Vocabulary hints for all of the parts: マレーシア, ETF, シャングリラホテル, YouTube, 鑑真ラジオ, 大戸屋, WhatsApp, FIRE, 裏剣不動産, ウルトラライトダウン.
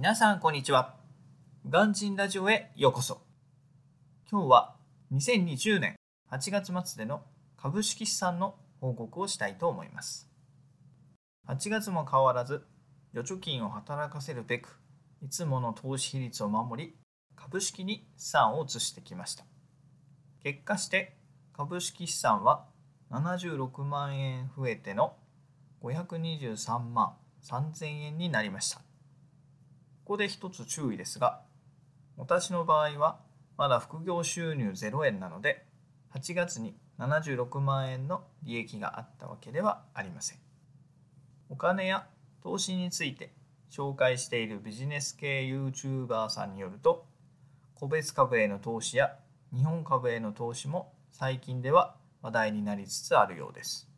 皆さんこんにちは。鑑真ラジオへようこそ。今日は2020年8月末での株式資産の報告をしたいと思います。8月も変わらず預貯金を働かせるべく、いつもの投資比率を守り、株式に資産を移してきました。結果して株式資産は76万円増えての523万3000円になりました。ここで一つ注意ですが、私の場合はまだ副業収入0円なので、8月に76万円の利益があったわけではありません。お金や投資について紹介しているビジネス系 YouTuber さんによると、個別株への投資や日本株への投資も最近では話題になりつつあるようです。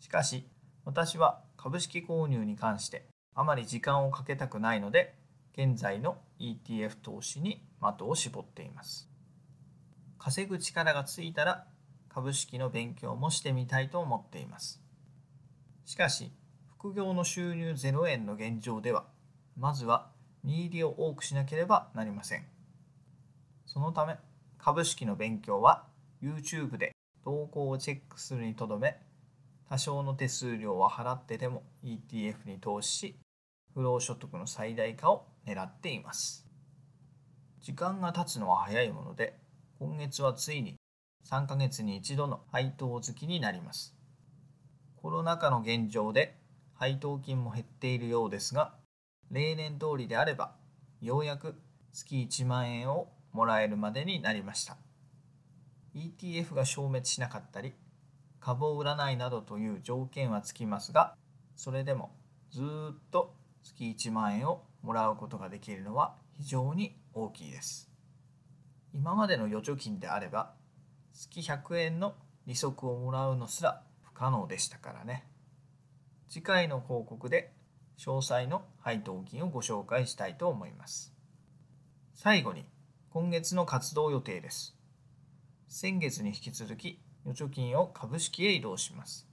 しかし、私は株式購入に関してあまり時間をかけたくないので、現在の ETF 投資に的を絞っています。稼ぐ力がついたら株式の勉強もしてみたいと思っています。しかし、副業の収入0円の現状では、まずは利益を多くしなければなりません。そのため、株式の勉強は YouTube で動向をチェックするにとどめ、多少の手数料は払ってでも ETF に投資し、不労所得の最大化を狙っています。時間が経つのは早いもので、今月はついに3ヶ月に1度の配当月になります。コロナ禍の現状で配当金も減っているようですが、例年通りであれば、ようやく月1万円をもらえるまでになりました。ETF が消滅しなかったり、株を売らないなどという条件はつきますが、それでもずっと月1万円をもらうことができるのは非常に大きいです。今までの預貯金であれば、月100円の利息をもらうのすら不可能でしたからね。次回の報告で詳細の配当金をご紹介したいと思います。最後に今月の活動予定です。先月に引き続き、預貯金を株式へ移動します。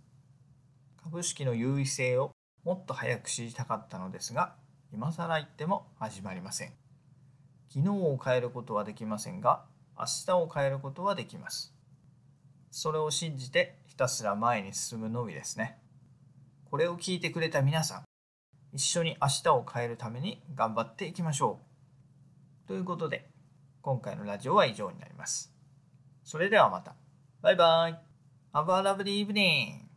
株式の優位性をもっと早く知りたかったのですが、今更言っても始まりません。昨日を変えることはできませんが、明日を変えることはできます。それを信じてひたすら前に進むのみですね。これを聞いてくれた皆さん、一緒に明日を変えるために頑張っていきましょう。ということで、今回のラジオは以上になります。それではまた。バイバイ。Have a lovely evening.